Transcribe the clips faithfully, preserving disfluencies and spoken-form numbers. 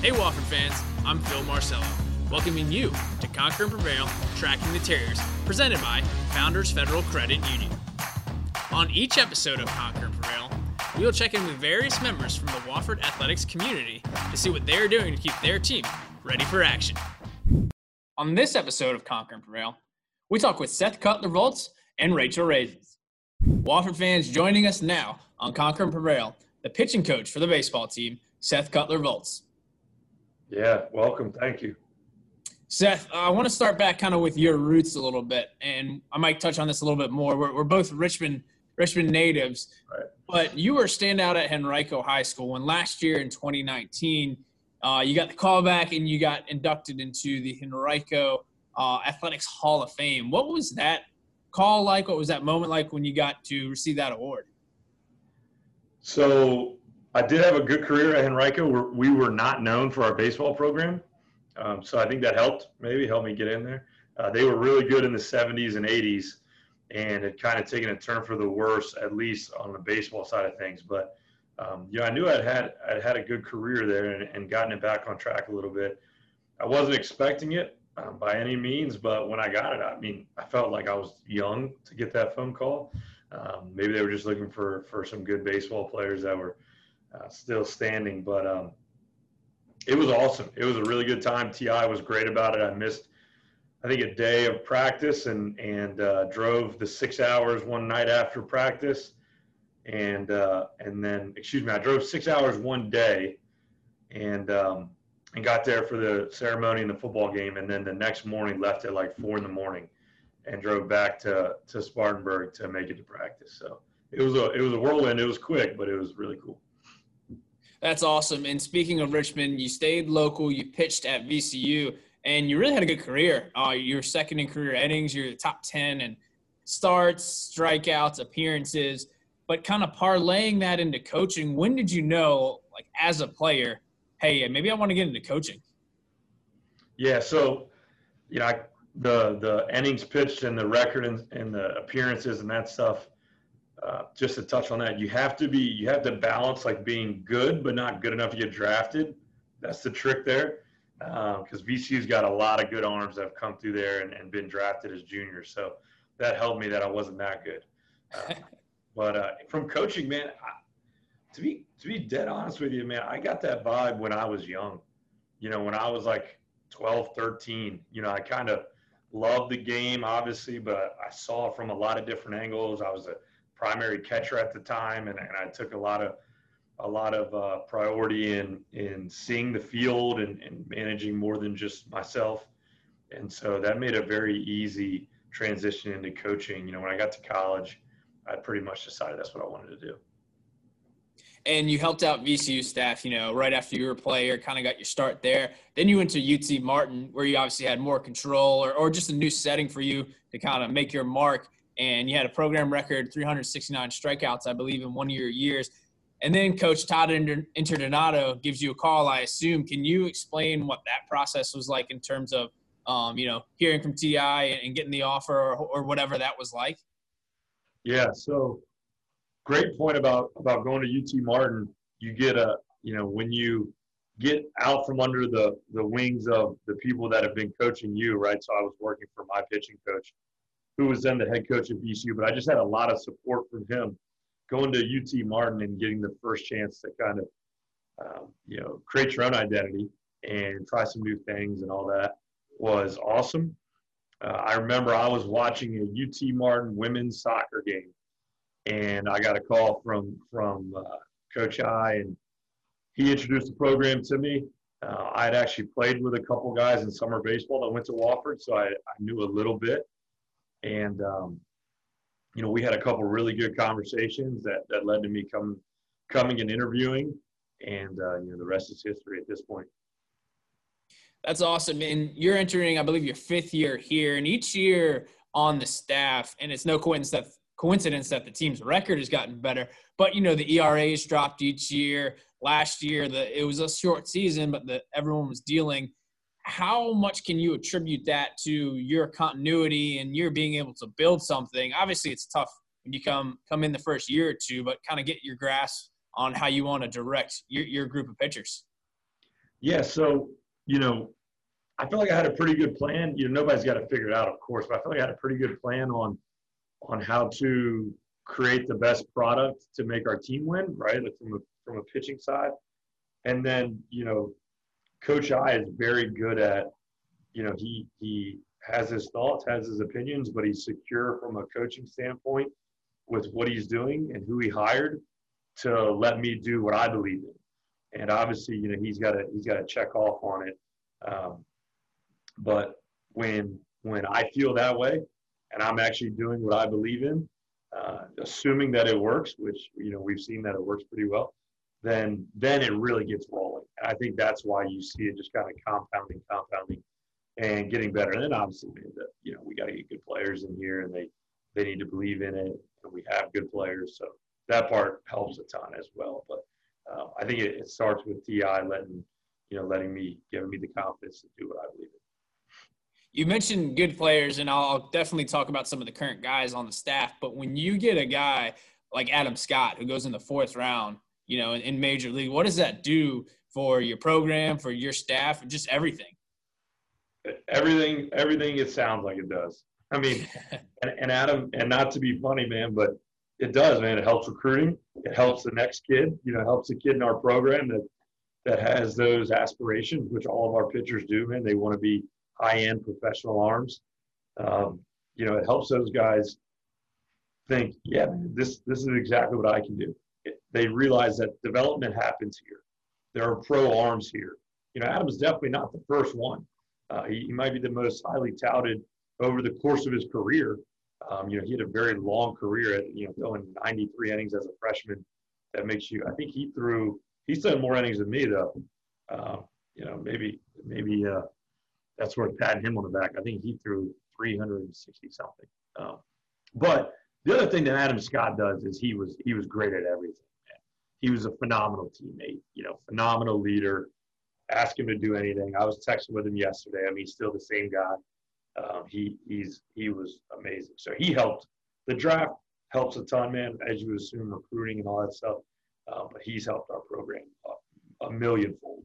Hey Wofford fans, I'm Phil Marcello, welcoming you to Conquer and Prevail, Tracking the Terriers, presented by Founders Federal Credit Union. On each episode of Conquer and Prevail, we will check in with various members from the Wofford Athletics community to see what they are doing to keep their team ready for action. On this episode of Conquer and Prevail, we talk with Seth Cutler-Voltz and Rachel Raisins. Wofford fans, joining us now on Conquer and Prevail, the pitching coach for the baseball team, Seth Cutler-Voltz. Yeah, welcome. Thank you. Seth, I want to start back kind of with your roots a little bit, and I might touch on this a little bit more. We're, we're both Richmond Richmond natives, right. But you were a standout at Henrico High School when last year in twenty nineteen, uh, you got the call back and you got inducted into the Henrico uh, Athletics Hall of Fame. What was that call like? What was that moment like when you got to receive that award? So I did have a good career at Henrico. We were not known for our baseball program, um, so I think that helped, maybe helped me get in there. Uh, they were really good in the seventies and eighties and had kind of taken a turn for the worse, at least on the baseball side of things. But, um, you know, I knew I'd had I'd had a good career there and, and gotten it back on track a little bit. I wasn't expecting it um, by any means, but when I got it, I mean, I felt like I was young to get that phone call. Um, maybe they were just looking for, for some good baseball players that were Uh, still standing, but um, it was awesome. It was a really good time. T I was great about it. I missed, I think, a day of practice and and uh, drove the six hours one night after practice, and uh, and then excuse me, I drove six hours one day, and um, and got there for the ceremony and the football game, and then the next morning left at like four in the morning, and drove back to to Spartanburg to make it to practice. So it was a it was a whirlwind. It was quick, but it was really cool. That's awesome. And speaking of Richmond, you stayed local, you pitched at V C U, and you really had a good career. Uh, you were second in career innings, you were the top ten in starts, strikeouts, appearances, but kind of parlaying that into coaching. When did you know, like as a player, hey, maybe I want to get into coaching? Yeah, so, you know, I, the, the innings pitched and the record and, and the appearances and that stuff, Uh, just to touch on that, you have to be, you have to balance like being good, but not good enough to get drafted. That's the trick there. Because uh, V C U's got a lot of good arms that have come through there and, and been drafted as juniors. So that helped me that I wasn't that good. Uh, but uh, from coaching, man, I, to be, to be dead honest with you, man, I got that vibe when I was young, you know, when I was like twelve, thirteen, you know, I kind of loved the game obviously, but I saw it from a lot of different angles. I was a primary catcher at the time, and, and I took a lot of a lot of uh, priority in in seeing the field and, and managing more than just myself, and so that made a very easy transition into coaching. You know, when I got to college, I pretty much decided that's what I wanted to do. And you helped out V C U staff, you know, right after you were a player, kind of got your start there. Then you went to U T Martin, where you obviously had more control, or, or just a new setting for you to kind of make your mark. And you had a program record, three hundred sixty-nine strikeouts, I believe, in one of your years. And then Coach Todd Interdonato gives you a call, I assume. Can you explain what that process was like in terms of, um, you know, hearing from T I and getting the offer or, or whatever that was like? Yeah, so great point about, about going to U T Martin. You get a, you know, when you get out from under the, the wings of the people that have been coaching you, right? So I was working for my pitching coach, who was then the head coach at V C U, but I just had a lot of support from him going to U T Martin and getting the first chance to kind of, um, you know, create your own identity and try some new things and all that was awesome. Uh, I remember I was watching a U T Martin women's soccer game, and I got a call from, from uh, Coach I, and he introduced the program to me. Uh, I had actually played with a couple guys in summer baseball that went to Wofford, so I, I knew a little bit. And, um, you know, we had a couple really good conversations that, that led to me coming, coming and interviewing. And, uh, you know, the rest is history at this point. That's awesome. And you're entering, I believe, your fifth year here, and each year on the staff. And it's no coincidence that, coincidence that the team's record has gotten better. But, you know, the E R A has dropped each year. Last year, the, it was a short season, but the, everyone was dealing. How much can you attribute that to your continuity and your being able to build something? Obviously, it's tough when you come come in the first year or two, but kind of get your grasp on how you want to direct your, your group of pitchers. Yeah, so, you know, I feel like I had a pretty good plan. You know, nobody's got to figure it out, of course, but I feel like I had a pretty good plan on on how to create the best product to make our team win, right? Like from a, from a pitching side. And then, you know, Coach I is very good at, you know, he he has his thoughts, has his opinions, but he's secure from a coaching standpoint with what he's doing and who he hired to let me do what I believe in. And obviously, you know, he's got to he's got to check off on it. Um, but when when I feel that way, and I'm actually doing what I believe in, uh, assuming that it works, which, you know, we've seen that it works pretty well, then then it really gets rolling. And I think that's why you see it just kind of compounding, compounding, and getting better. And then obviously, you know, we got to get good players in here, and they they need to believe in it, and we have good players. So that part helps a ton as well. But uh, I think it, it starts with T I letting, you know, letting me, giving me the confidence to do what I believe in. You mentioned good players, and I'll definitely talk about some of the current guys on the staff. But when you get a guy like Adam Scott who goes in the fourth round, you know, in, in Major League, what does that do for your program, for your staff, just everything? Everything, everything it sounds like it does. I mean, and, and Adam, and not to be funny, man, but it does, man. It helps recruiting. It helps the next kid. You know, it helps a kid in our program that that has those aspirations, which all of our pitchers do, man. They want to be high-end professional arms. Um, you know, it helps those guys think, yeah, this this is exactly what I can do. It, they realize that development happens here. There are pro arms here. You know, Adam's definitely not the first one. Uh, he, he might be the most highly touted over the course of his career. Um, you know, he had a very long career at, you know, throwing ninety-three innings as a freshman. That makes you, I think he threw, he's done more innings than me though. Uh, you know, maybe, maybe, uh, that's worth patting him on the back. I think he threw three hundred sixty something. Um, but the other thing that Adam Scott does is he was he was great at everything, man. He was a phenomenal teammate, you know, phenomenal leader. Ask him to do anything. I was texting with him yesterday. I mean, he's still the same guy. Um, he he's he was amazing. So he helped. The draft helps a ton, man, as you assume, recruiting and all that stuff. Uh, but he's helped our program a, a millionfold, man.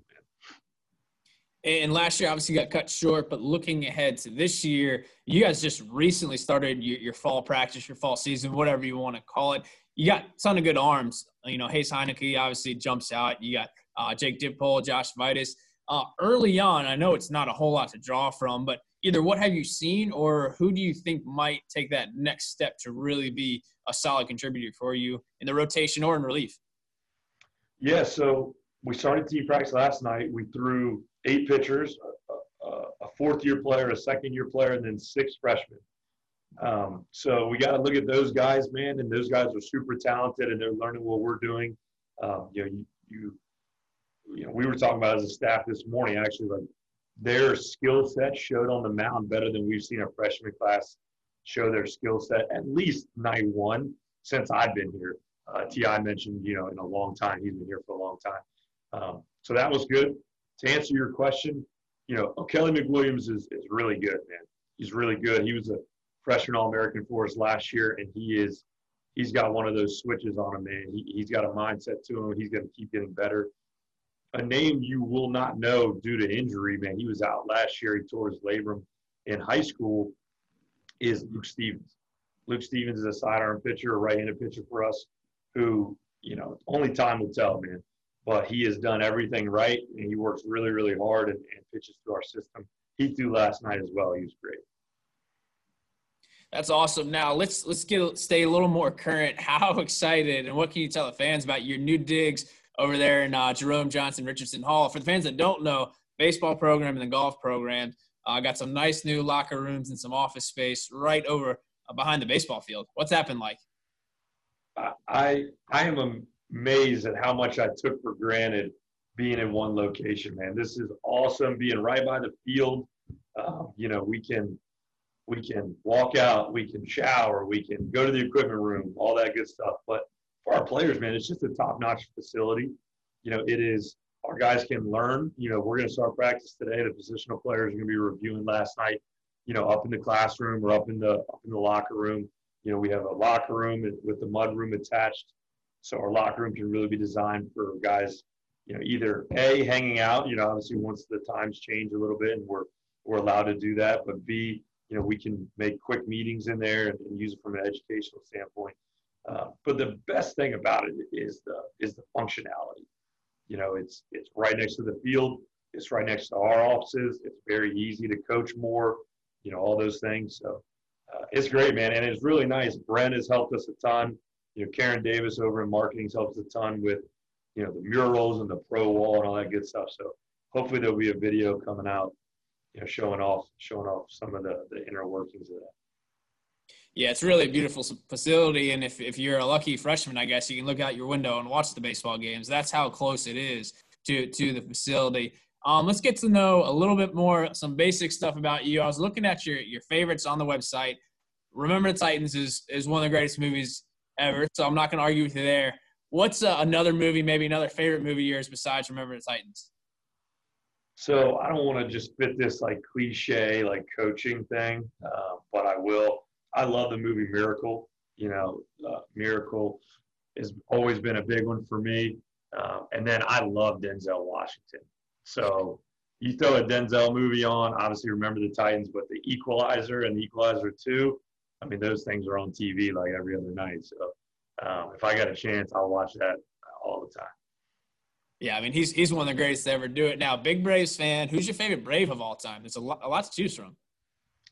And last year, obviously, got cut short, but looking ahead to this year, you guys just recently started your, your fall practice, your fall season, whatever you want to call it. You got a ton of good arms. You know, Hayes Heineke obviously jumps out. You got uh, Jake Dipole, Josh Vitus. Uh, early on, I know it's not a whole lot to draw from, but either what have you seen or who do you think might take that next step to really be a solid contributor for you in the rotation or in relief? Yeah, so we started team practice last night. We threw – eight pitchers, a, a, a fourth-year player, a second-year player, and then six freshmen. Um, so we got to look at those guys, man, and those guys are super talented, and they're learning what we're doing. Um, you know, you, you, you know, we were talking about as a staff this morning, actually, like their skill set showed on the mound better than we've seen a freshman class show their skill set at least night one since I've been here. Uh, T I mentioned, you know, in a long time, he's been here for a long time. Um, so that was good. To answer your question, you know, Kelly McWilliams is, is really good, man. He's really good. He was a freshman All-American for us last year, and he is, he's got one of those switches on him, man. He, he's got a mindset to him. He's going to keep getting better. A name you will not know due to injury, man. He was out last year. He tore his labrum in high school, is Luke Stevens. Luke Stevens is a sidearm pitcher, a right-handed pitcher for us who, you know, only time will tell, man. But he has done everything right, and he works really, really hard and, and pitches through our system. He threw last night as well. He was great. That's awesome. Now let's let's get stay a little more current. How excited and what can you tell the fans about your new digs over there in uh, Jerome Johnson Richardson Hall? For the fans that don't know, baseball program and the golf program uh, got some nice new locker rooms and some office space right over uh, behind the baseball field. What's that been like? I I, I am a amazed at how much I took for granted being in one location, man. This is awesome, being right by the field. Uh, you know, we can we can walk out, we can shower, we can go to the equipment room, all that good stuff. But for our players, man, it's just a top-notch facility. You know, it is, our guys can learn. You know, we're going to start practice today. The positional players are going to be reviewing last night, you know, up in the classroom or up in the, up in the locker room. You know, we have a locker room with the mud room attached. So our locker room can really be designed for guys you know, either A, hanging out, you know, obviously once the times change a little bit and we're, we're allowed to do that, but B, you know, we can make quick meetings in there and, and use it from an educational standpoint. Uh, but the best thing about it is the, is the functionality. You know, it's, it's right next to the field. It's right next to our offices. It's very easy to coach more, you know, all those things. So uh, it's great, man. And it's really nice. Brent has helped us a ton. You know, Karen Davis over in marketing has helped us a ton with, you know, the murals and the pro wall and all that good stuff. So hopefully there'll be a video coming out, you know, showing off, showing off some of the, the inner workings of that. Yeah, it's really a beautiful facility. And if, if you're a lucky freshman, I guess you can look out your window and watch the baseball games. That's how close it is to, to the facility. Um, let's get to know a little bit more, some basic stuff about you. I was looking at your, your favorites on the website. Remember the Titans is, is one of the greatest movies ever, so I'm not going to argue with you there. What's uh, another movie, maybe another favorite movie of yours besides Remember the Titans? So I don't want to just fit this like cliche, like coaching thing, uh, but I will. I love the movie Miracle. You know, uh, Miracle has always been a big one for me. Uh, and then I love Denzel Washington. So you throw a Denzel movie on, obviously Remember the Titans, but The Equalizer and The Equalizer two, I mean, those things are on T V like every other night. So um, if I got a chance, I'll watch that all the time. Yeah, I mean, he's he's one of the greatest to ever do it. Now, big Braves fan, who's your favorite Brave of all time? There's a lot, a lot to choose from.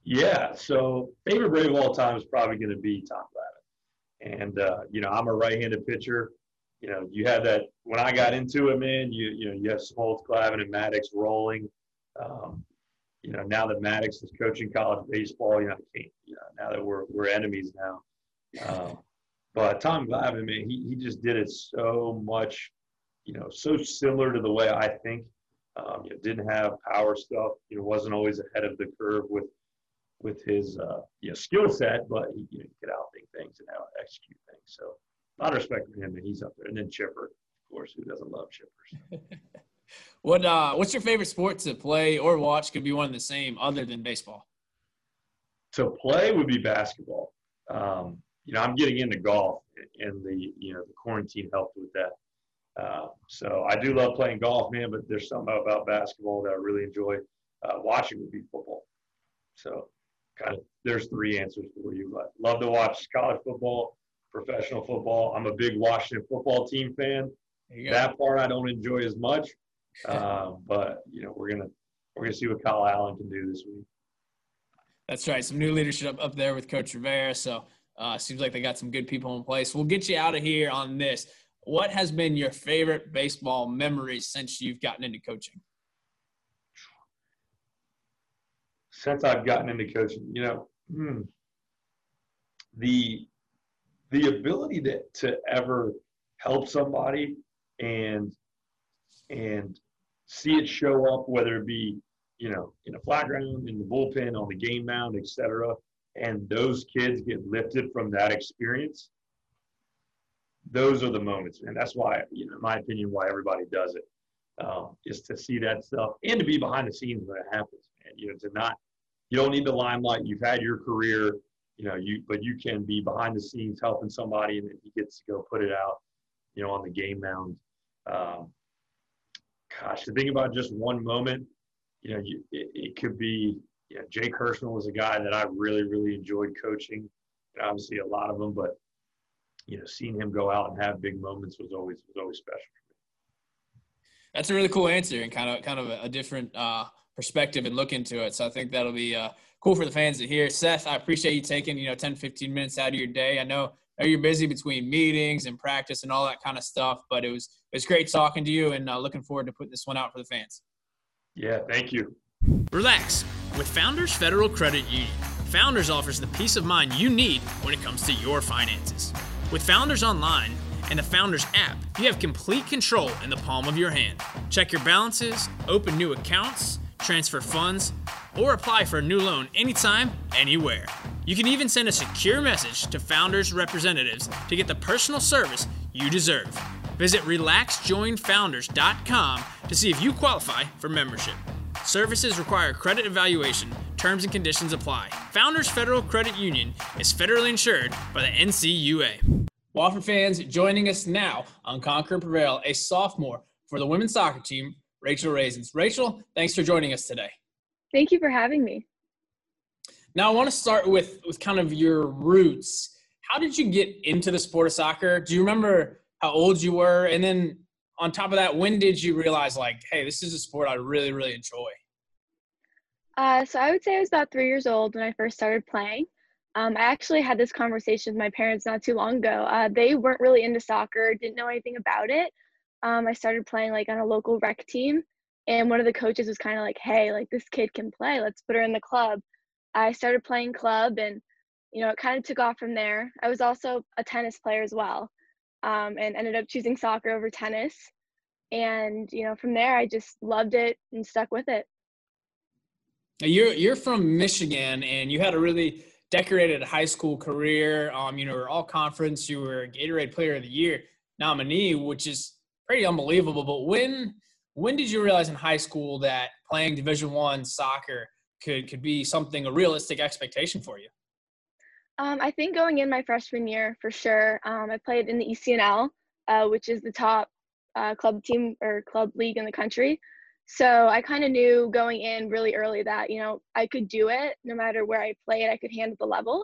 Yeah, so favorite Brave of all time is probably going to be Tom Glavine. And, uh, you know, I'm a right-handed pitcher. You know, you have that – when I got into it, man, you you know, you have Smoltz, Glavine, and Maddox rolling. Um, you know, now that Maddox is coaching college baseball, you know, I can't, you know, now that we're we're enemies now. Um, but Tom Glavine, man, he, he just did it so much, you know, so similar to the way I think. Um, you know, didn't have power stuff. You know, wasn't always ahead of the curve with with his uh, you know, skill set, but he, you know, could outthink things and out execute things. So a lot of respect for him, and he's up there. And then Chipper, of course, who doesn't love Chipper? So. What uh, what's your favorite sport to play or watch? Could be one of the same, other than baseball. To play would be basketball. Um, you know, I'm getting into golf, and the you know the quarantine helped with that. Uh, so I do love playing golf, man. But there's something about basketball that I really enjoy. Uh, watching would be football. So kind of there's three answers for you. I love to watch college football, professional football. I'm a big Washington football team fan. That part I don't enjoy as much. Um, but you know, we're gonna we're gonna see what Kyle Allen can do this week. That's right. Some new leadership up there with Coach Rivera. So uh seems like they got some good people in place. We'll get you out of here on this. What has been your favorite baseball memory since you've gotten into coaching? Since I've gotten into coaching, you know, hmm, the the ability to to ever help somebody and and see it show up, whether it be, you know, in a flat ground, in the bullpen, on the game mound, et cetera, and those kids get lifted from that experience, those are the moments. And that's why, you know, in my opinion, why everybody does it, um, is to see that stuff and to be behind the scenes when it happens. And, you know, to not – you don't need the limelight. You've had your career, you know, you but you can be behind the scenes helping somebody, and then he gets to go put it out, you know, on the game mound. Um, Gosh, to think about just one moment, you know, you, it, it could be, you know, Jake Hirschman was a guy that I really, really enjoyed coaching. And obviously a lot of them, but, you know, seeing him go out and have big moments was always was always special. That's a really cool answer and kind of kind of a, a different uh, perspective and look into it. So I think that'll be uh, cool for the fans to hear. Seth, I appreciate you taking, you know, ten, fifteen minutes out of your day. I know you're busy between meetings and practice and all that kind of stuff, but it was it's great talking to you, and uh, looking forward to putting this one out for the fans. Yeah, thank you. Relax with Founders Federal Credit Union. Founders offers the peace of mind you need when it comes to your finances. With Founders Online and the Founders app, you have complete control in the palm of your hand. Check your balances, open new accounts, transfer funds, or apply for a new loan anytime, anywhere. You can even send a secure message to Founders representatives to get the personal service you deserve. Visit relax join founders dot com to see if you qualify for membership. Services require credit evaluation. Terms and conditions apply. Founders Federal Credit Union is federally insured by the N C U A. Wofford fans, joining us now on Conquer and Prevail, a sophomore for the women's soccer team, Rachel Raisins. Rachel, thanks for joining us today. Thank you for having me. Now, I want to start with, with kind of your roots. How did you get into the sport of soccer? Do you remember how old you were? And then on top of that, when did you realize, like, hey, this is a sport I really, really enjoy? Uh, so I would say I was about three years old when I first started playing. Um, I actually had this conversation with my parents not too long ago. Uh, they weren't really into soccer, didn't know anything about it. Um, I started playing, like, on a local rec team, and one of the coaches was kind of like, hey, like, this kid can play. Let's put her in the club. I started playing club, and, you know, it kind of took off from there. I was also a tennis player as well, um, and ended up choosing soccer over tennis. And, you know, from there, I just loved it and stuck with it. You're, you're from Michigan, and you had a really – decorated high school career. Um, you know, we're all conference. You were a Gatorade Player of the Year nominee, which is pretty unbelievable. But when when did you realize in high school that playing Division One soccer could could be something a realistic expectation for you? Um, I think going in my freshman year for sure. Um, I played in the E C N L, uh, which is the top uh, club team or club league in the country. So I kind of knew going in really early that, you know, I could do it no matter where I played. I could handle the level,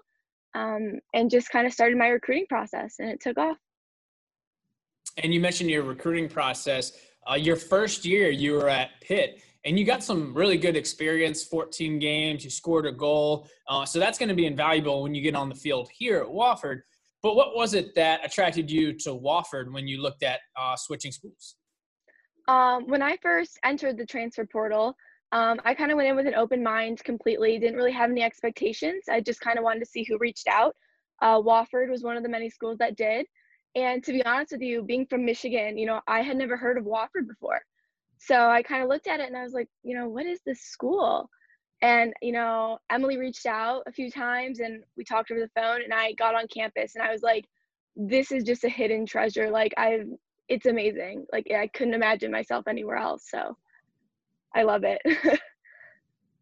um, and just kind of started my recruiting process, and it took off. And you mentioned your recruiting process. Uh, your first year you were at Pitt, and you got some really good experience, fourteen games. You scored a goal. Uh, so that's going to be invaluable when you get on the field here at Wofford. But what was it that attracted you to Wofford when you looked at uh, switching schools? Um, when I first entered the transfer portal, um, I kind of went in with an open mind completely, didn't really have any expectations. I just kind of wanted to see who reached out. Uh, Wofford was one of the many schools that did. And to be honest with you, being from Michigan, you know, I had never heard of Wofford before. So I kind of looked at it and I was like, you know, what is this school? And, you know, Emily reached out a few times and we talked over the phone, and I got on campus and I was like, this is just a hidden treasure. Like, I've It's amazing. Like, I couldn't imagine myself anywhere else. So I love it.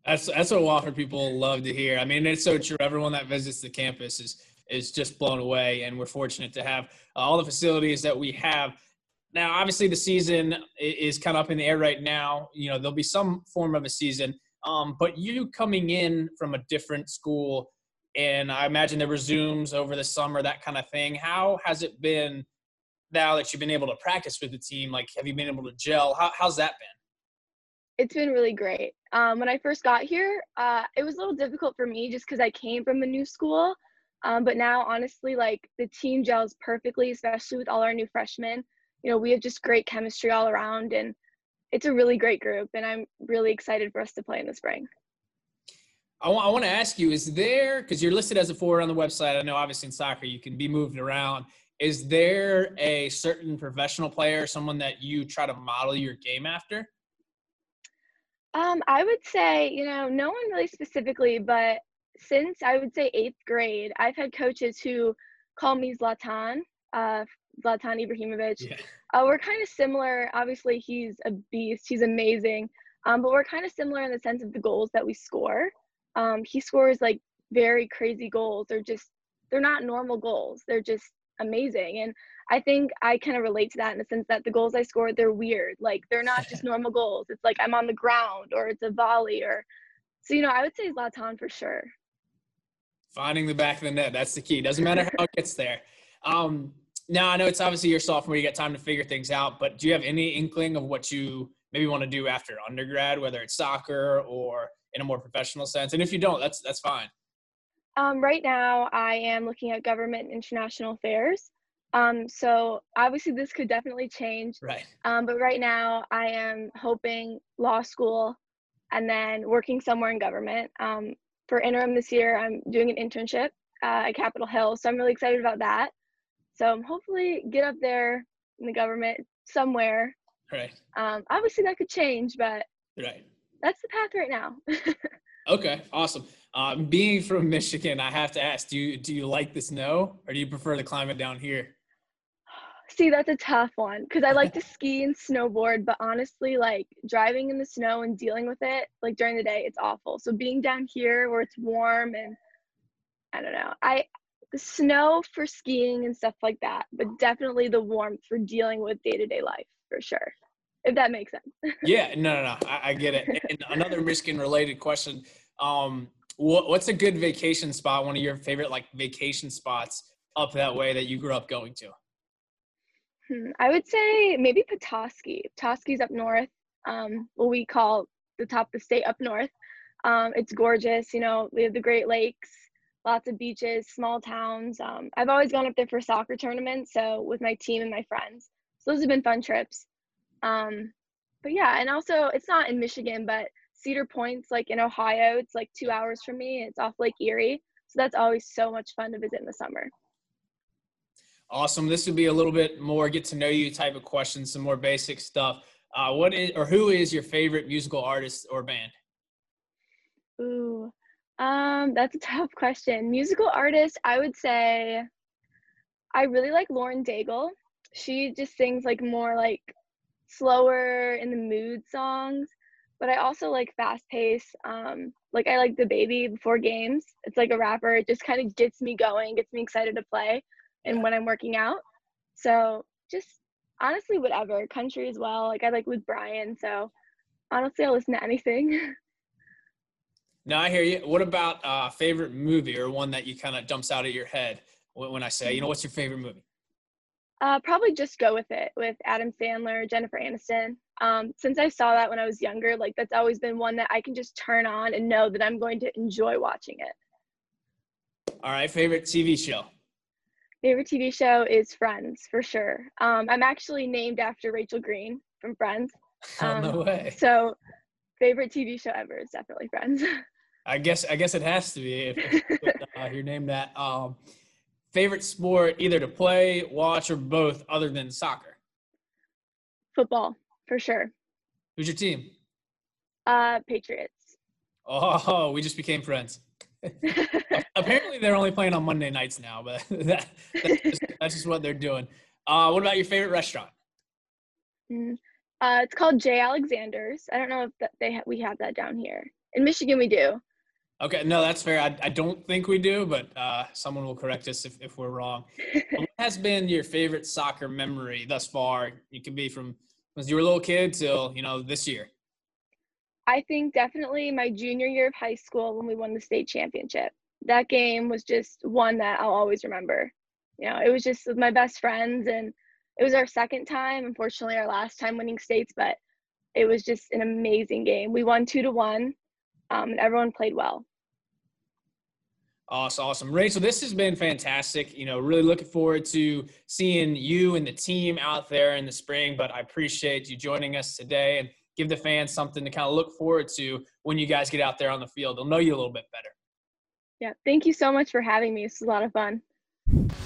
that's that's what Wofford people love to hear. I mean, it's so true. Everyone that visits the campus is, is just blown away. And we're fortunate to have uh, all the facilities that we have. Now, obviously the season is kind of up in the air right now. You know, there'll be some form of a season, um, but you coming in from a different school, and I imagine there were Zooms over the summer, that kind of thing. How has it been now that you've been able to practice with the team? Like, have you been able to gel? How, how's that been? It's been really great. Um, when I first got here, uh, it was a little difficult for me just because I came from a new school. Um, but now, honestly, like, the team gels perfectly, especially with all our new freshmen. You know, we have just great chemistry all around, and it's a really great group, and I'm really excited for us to play in the spring. I, w- I want to ask you, is there, because you're listed as a forward on the website, I know obviously in soccer you can be moved around, is there a certain professional player, someone that you try to model your game after? Um, I would say, you know, no one really specifically, but since I would say eighth grade, I've had coaches who call me Zlatan, uh, Zlatan Ibrahimovic. Yeah. Uh, we're kind of similar. Obviously, he's a beast. He's amazing. Um, but we're kind of similar in the sense of the goals that we score. Um, he scores, like, very crazy goals. They're just, they're not normal goals. They're just amazing. And I think I kind of relate to that in the sense that the goals I scored, they're weird. Like, they're not just normal goals. It's like I'm on the ground, or it's a volley, or so, you know, I would say Zlatan for sure. Finding the back of the net. That's the key. Doesn't matter how it gets there. Um, now I know it's obviously your sophomore, you got time to figure things out, but do you have any inkling of what you maybe want to do after undergrad, whether it's soccer or in a more professional sense? And if you don't, that's, that's fine. Um, right now, I am looking at government and international affairs. Um, so obviously, this could definitely change. Right. Um, but right now, I am hoping law school, and then working somewhere in government. Um, for interim this year, I'm doing an internship uh, at Capitol Hill, so I'm really excited about that. So um, hopefully, get up there in the government somewhere. Right. Um, obviously, that could change, but right. That's the path right now. Okay, awesome. Uh, being from Michigan, I have to ask, do you, do you like the snow, or do you prefer the climate down here? See, that's a tough one, because I like to ski and snowboard, but honestly, like, driving in the snow and dealing with it, like, during the day, it's awful. So being down here where it's warm, and I don't know, I the snow for skiing and stuff like that, but definitely the warmth for dealing with day-to-day life for sure. if that makes sense. Yeah, no, no, no, I, I get it. And another Michigan-related question, um, what, what's a good vacation spot, one of your favorite, like, vacation spots up that way that you grew up going to? Hmm, I would say maybe Petoskey. Petoskey's up north, um, what we call the top of the state up north. Um, it's gorgeous, you know, we have the Great Lakes, lots of beaches, small towns. Um, I've always gone up there for soccer tournaments, so with my team and my friends. So those have been fun trips. Um, but yeah, and also it's not in Michigan, but Cedar Point's like in Ohio. It's like two hours from me. And it's off Lake Erie. So that's always so much fun to visit in the summer. Awesome. This would be a little bit more get to know you type of questions, some more basic stuff. Uh, what is, or who is your favorite musical artist or band? Ooh, um, that's a tough question. Musical artist, I would say I really like Lauren Daigle. She just sings like more like slower in the mood songs, but I also like fast pace. Um, like I like DaBaby Before Games. It's like a rapper. It just kind of gets me going, gets me excited to play and when I'm working out. So just honestly, whatever. Country as well. Like I like Luke Bryan. So honestly, I'll listen to anything. No, I hear you. What about uh favorite movie or one that you kind of jumps out of your head when I say, you know, what's your favorite movie? Uh, probably Just Go With It with Adam Sandler, Jennifer Aniston. Um, since I saw that when I was younger, like that's always been one that I can just turn on and know that I'm going to enjoy watching it. All right. Favorite T V show? Favorite T V show is Friends for sure. Um, I'm actually named after Rachel Green from Friends. Um, oh, no way. So favorite T V show ever is definitely Friends. I guess, I guess it has to be if uh, you're named that. Um, Favorite sport, either to play, watch, or both, other than soccer? Football, for sure. Who's your team? Uh, Patriots. Oh, we just became friends. Apparently, they're only playing on Monday nights now, but that, that's, just, that's just what they're doing. Uh, what about your favorite restaurant? Mm, uh, it's called J. Alexander's. I don't know if that they ha- we have that down here. In Michigan, we do. Okay, no, that's fair. I, I don't think we do, but uh, someone will correct us if, if we're wrong. What has been your favorite soccer memory thus far? It can be from when you were a little kid till, you know, this year. I think definitely my junior year of high school when we won the state championship. That game was just one that I'll always remember. You know, it was just with my best friends, and it was our second time, unfortunately our last time winning states, but it was just an amazing game. We won two to one. Um, and everyone played well. Awesome, awesome. Rachel, this has been fantastic. You know, really looking forward to seeing you and the team out there in the spring, but I appreciate you joining us today and give the fans something to kind of look forward to when you guys get out there on the field. They'll know you a little bit better. Yeah, thank you so much for having me. This was a lot of fun.